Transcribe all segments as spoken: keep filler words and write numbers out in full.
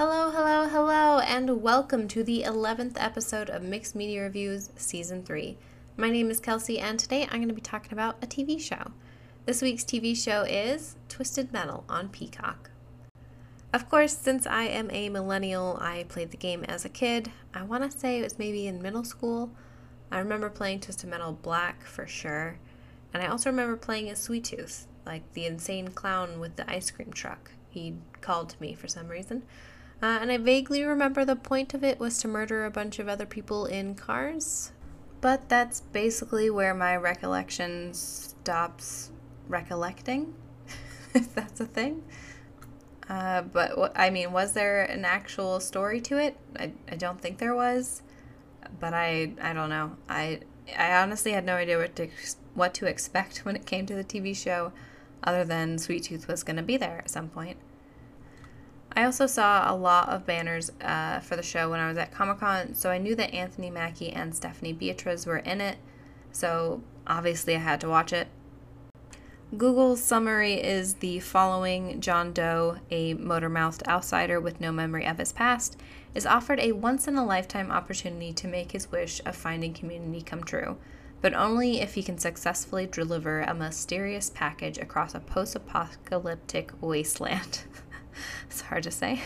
Hello, hello, hello, and welcome to the eleventh episode of Mixed Media Reviews Season three. My name is Kelsey, and today I'm going to be talking about a T V show. This week's T V show is Twisted Metal on Peacock. Of course, since I am a millennial, I played the game as a kid. I want to say it was maybe in middle school. I remember playing Twisted Metal Black for sure, and I also remember playing as Sweet Tooth, like the insane clown with the ice cream truck. He called to me for some reason. Uh, and I vaguely remember the point of it was to murder a bunch of other people in cars. But that's basically where my recollection stops recollecting, if that's a thing. Uh, but, w- I mean, was there an actual story to it? I, I don't think there was. But I I don't know. I I honestly had no idea what to, what to expect when it came to the T V show, other than Sweet Tooth was going to be there at some point. I also saw a lot of banners uh, for the show when I was at Comic-Con, so I knew that Anthony Mackie and Stephanie Beatriz were in it, so obviously I had to watch it. Google's summary is the following: John Doe, a motor-mouthed outsider with no memory of his past, is offered a once-in-a-lifetime opportunity to make his wish of finding community come true, but only if he can successfully deliver a mysterious package across a post-apocalyptic wasteland. It's hard to say.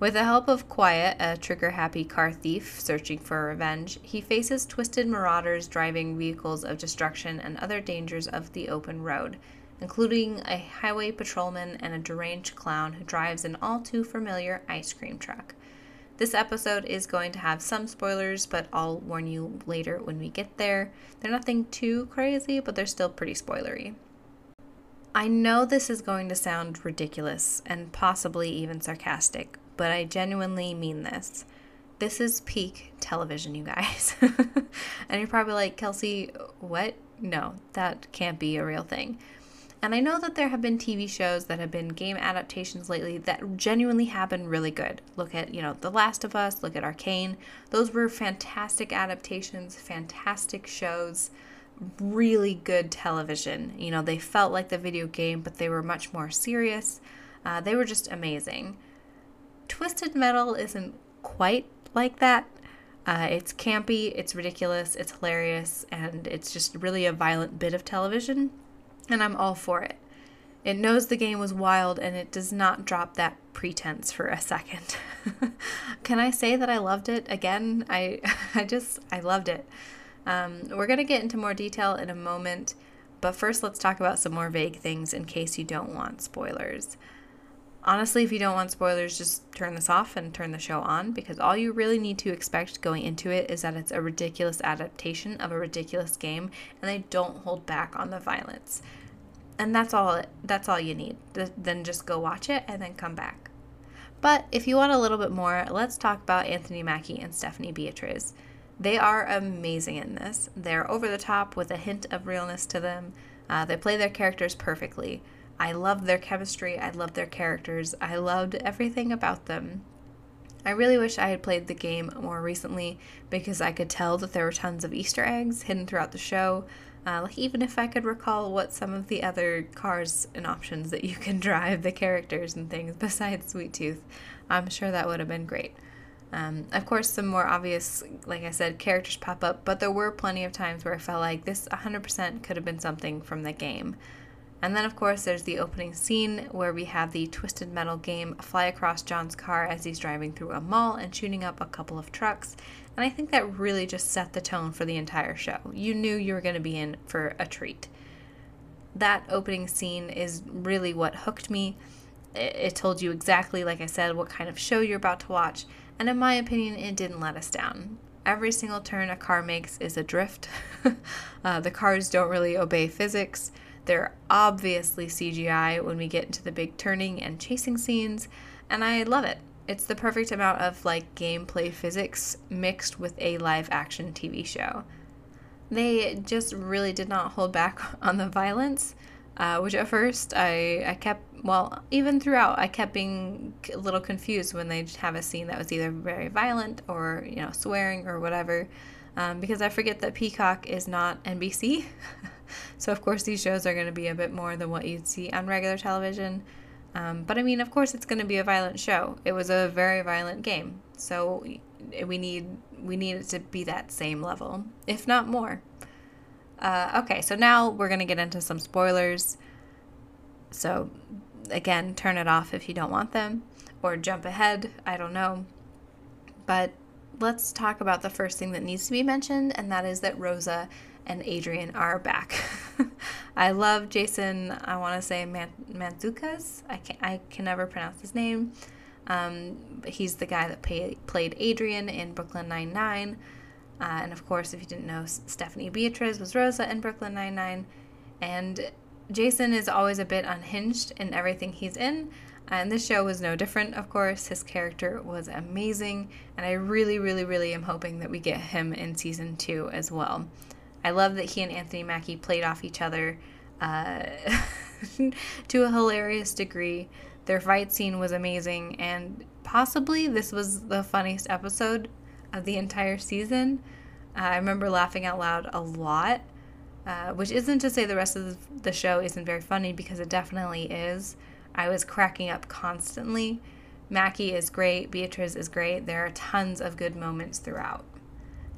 With the help of Quiet, a trigger-happy car thief searching for revenge, he faces twisted marauders driving vehicles of destruction and other dangers of the open road, including a highway patrolman and a deranged clown who drives an all-too-familiar ice cream truck. This episode is going to have some spoilers, but I'll warn you later when we get there. They're nothing too crazy, but they're still pretty spoilery. I know this is going to sound ridiculous and possibly even sarcastic, but I genuinely mean this. This is peak television, you guys. And you're probably like, Kelsey, what? No, that can't be a real thing. And I know that there have been T V shows that have been game adaptations lately that genuinely have been really good. Look at, you know, The Last of Us, look at Arcane. Those were fantastic adaptations, fantastic shows. Really good television. You know, they felt like the video game, but they were much more serious. Uh, they were just amazing. Twisted Metal isn't quite like that. Uh, it's campy, it's ridiculous, it's hilarious, and it's just really a violent bit of television, and I'm all for it. It knows the game was wild, and it does not drop that pretense for a second. Can I say that I loved it again? I, I just, I loved it. Um, we're going to get into more detail in a moment, but first let's talk about some more vague things in case you don't want spoilers. Honestly, if you don't want spoilers, just turn this off and turn the show on, because all you really need to expect going into it is that it's a ridiculous adaptation of a ridiculous game, and they don't hold back on the violence. And that's all, that's all you need. Th- then just go watch it and then come back. But if you want a little bit more, let's talk about Anthony Mackie and Stephanie Beatriz. They are amazing in this. They're over the top with a hint of realness to them. Uh, they play their characters perfectly. I loved their chemistry. I loved their characters. I loved everything about them. I really wish I had played the game more recently, because I could tell that there were tons of Easter eggs hidden throughout the show. Uh, like even if I could recall what some of the other cars and options that you can drive, the characters and things besides Sweet Tooth, I'm sure that would have been great. Um, of course, some more obvious, like I said, characters pop up, but there were plenty of times where I felt like this one hundred percent could have been something from the game. And then, of course, there's the opening scene where we have the Twisted Metal game fly across John's car as he's driving through a mall and shooting up a couple of trucks. And I think that really just set the tone for the entire show. You knew you were going to be in for a treat. That opening scene is really what hooked me. It told you exactly, like I said, what kind of show you're about to watch. And in my opinion, it didn't let us down. Every single turn a car makes is a drift. uh, the cars don't really obey physics. They're obviously C G I when we get into the big turning and chasing scenes, and I love it. It's the perfect amount of like gameplay physics mixed with a live action T V show. They just really did not hold back on the violence, uh, which at first I, I kept Well, even throughout, I kept being a little confused when they'd have a scene that was either very violent or, you know, swearing or whatever, um, because I forget that Peacock is not N B C. So, of course, these shows are going to be a bit more than what you'd see on regular television. Um, but I mean, of course, it's going to be a violent show. It was a very violent game, so we need we need it to be that same level, if not more. Uh, okay, so now we're going to get into some spoilers. So again, turn it off if you don't want them, or jump ahead. I don't know, but let's talk about the first thing that needs to be mentioned, and that is that Rosa and Adrian are back. I love Jason, I want to say Man- Mantzoukas. I can I can never pronounce his name. Um, he's the guy that pay- played Adrian in Brooklyn Nine-Nine. Uh, and of course, if you didn't know, Stephanie Beatriz was Rosa in Brooklyn Nine-Nine. And Jason is always a bit unhinged in everything he's in. And this show was no different, of course. His character was amazing. And I really, really, really am hoping that we get him in season two as well. I love that he and Anthony Mackie played off each other uh, to a hilarious degree. Their fight scene was amazing, and possibly this was the funniest episode of the entire season. Uh, I remember laughing out loud a lot, uh, which isn't to say the rest of the show isn't very funny, because it definitely is. I was cracking up constantly. Mackie is great. Beatriz is great. There are tons of good moments throughout.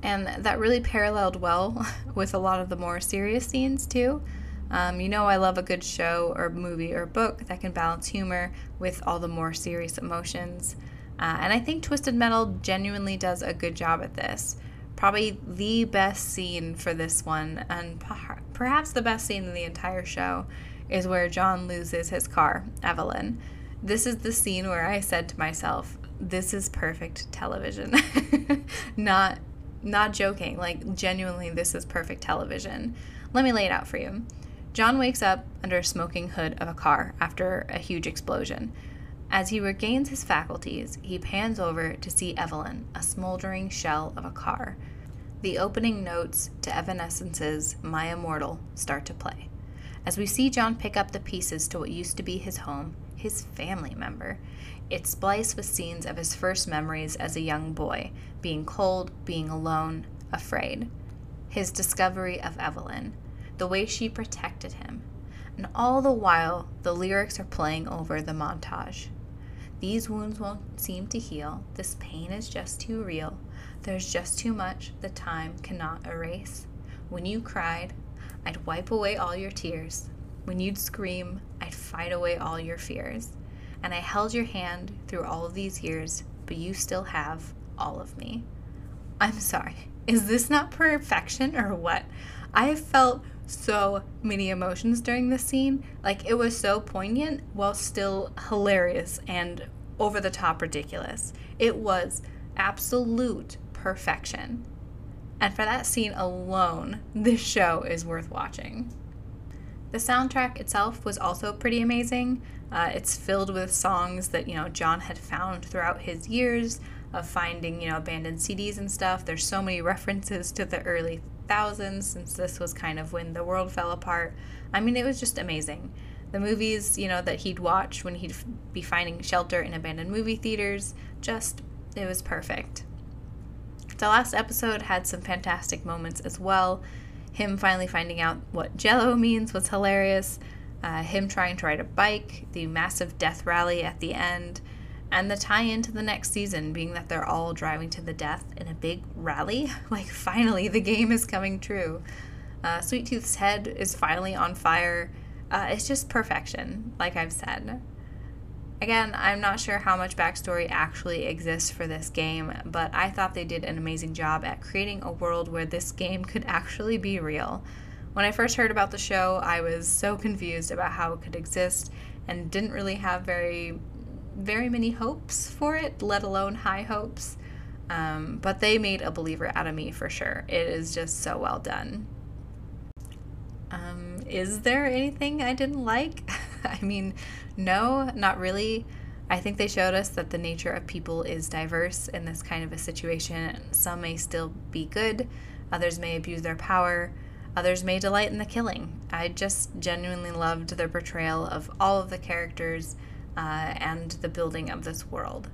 And that really paralleled well with a lot of the more serious scenes, too. Um, you know I love a good show or movie or book that can balance humor with all the more serious emotions. Uh, and I think Twisted Metal genuinely does a good job at this. Probably the best scene for this one, and per- perhaps the best scene in the entire show, is where John loses his car, Evelyn. This is the scene where I said to myself, this is perfect television. Not... Not joking, like genuinely, this is perfect television. Let me lay it out for you. John wakes up under a smoking hood of a car after a huge explosion. As he regains his faculties, he pans over to see Evelyn, a smoldering shell of a car. The opening notes to Evanescence's My Immortal start to play. As we see John pick up the pieces to what used to be his home, his family member. It's spliced with scenes of his first memories as a young boy, being cold, being alone, afraid. His discovery of Evelyn, the way she protected him. And all the while, the lyrics are playing over the montage. These wounds won't seem to heal. This pain is just too real. There's just too much the time cannot erase. When you cried, I'd wipe away all your tears. When you'd scream, I'd fight away all your fears. And I held your hand through all of these years, but you still have all of me. I'm sorry. Is this not perfection or what? I felt so many emotions during this scene. Like, it was so poignant while still hilarious and over-the-top ridiculous. It was absolute perfection. And for that scene alone, this show is worth watching. The soundtrack itself was also pretty amazing. Uh, it's filled with songs that, you know, John had found throughout his years of finding, you know, abandoned C Ds and stuff. There's so many references to the early thousands, since this was kind of when the world fell apart. I mean, it was just amazing. The movies, you know, that he'd watch when he'd be finding shelter in abandoned movie theaters, just, it was perfect. The last episode had some fantastic moments as well. Him finally finding out what Jell-O means was hilarious. Uh, him trying to ride a bike, the massive death rally at the end, and the tie-in to the next season being that they're all driving to the death in a big rally. Like, finally, the game is coming true. Uh, Sweet Tooth's head is finally on fire. Uh, it's just perfection, like I've said. Again, I'm not sure how much backstory actually exists for this game, but I thought they did an amazing job at creating a world where this game could actually be real. When I first heard about the show, I was so confused about how it could exist and didn't really have very, very many hopes for it, let alone high hopes. Um, but they made a believer out of me for sure. It is just so well done. Um, is there anything I didn't like? I mean, no, not really. I think they showed us that the nature of people is diverse in this kind of a situation. Some may still be good, others may abuse their power, others may delight in the killing. I just genuinely loved their portrayal of all of the characters uh, and the building of this world.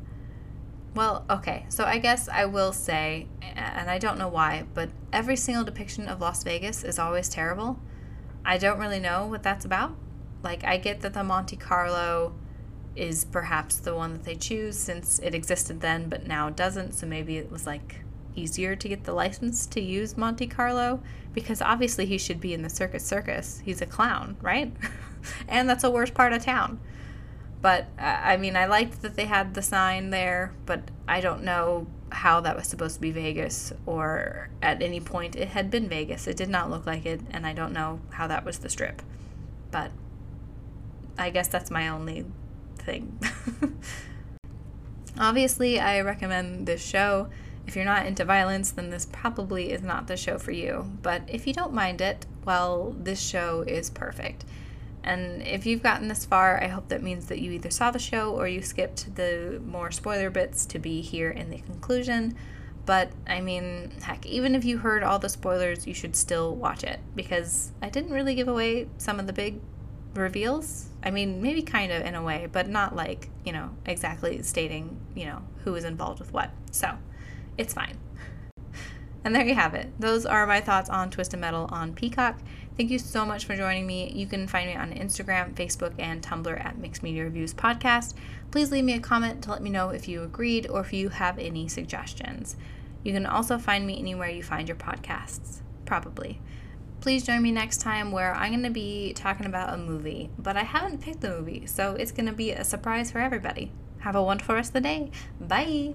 Well, okay, so I guess I will say, and I don't know why, but every single depiction of Las Vegas is always terrible. I don't really know what that's about. Like, I get that the Monte Carlo is perhaps the one that they choose since it existed then but now doesn't, so maybe it was like easier to get the license to use Monte Carlo, because obviously he should be in the Circus Circus. He's a clown, right? And that's the worst part of town. But, I mean, I liked that they had the sign there, but I don't know how that was supposed to be Vegas, or at any point it had been Vegas. It did not look like it, and I don't know how that was the Strip. But I guess that's my only thing. Obviously, I recommend this show. If you're not into violence, then this probably is not the show for you. But if you don't mind it, well, this show is perfect. And if you've gotten this far, I hope that means that you either saw the show or you skipped the more spoiler bits to be here in the conclusion. But, I mean, heck, even if you heard all the spoilers, you should still watch it, because I didn't really give away some of the big reveals. I mean, maybe kind of in a way, but not like, you know, exactly stating, you know, who is involved with what. So it's fine. And there you have it. Those are my thoughts on Twisted Metal on Peacock. Thank you so much for joining me. You can find me on Instagram, Facebook, and Tumblr at Mixed Media Reviews Podcast. Please leave me a comment to let me know if you agreed or if you have any suggestions. You can also find me anywhere you find your podcasts, probably. Please join me next time, where I'm going to be talking about a movie, but I haven't picked the movie, so it's going to be a surprise for everybody. Have a wonderful rest of the day. Bye!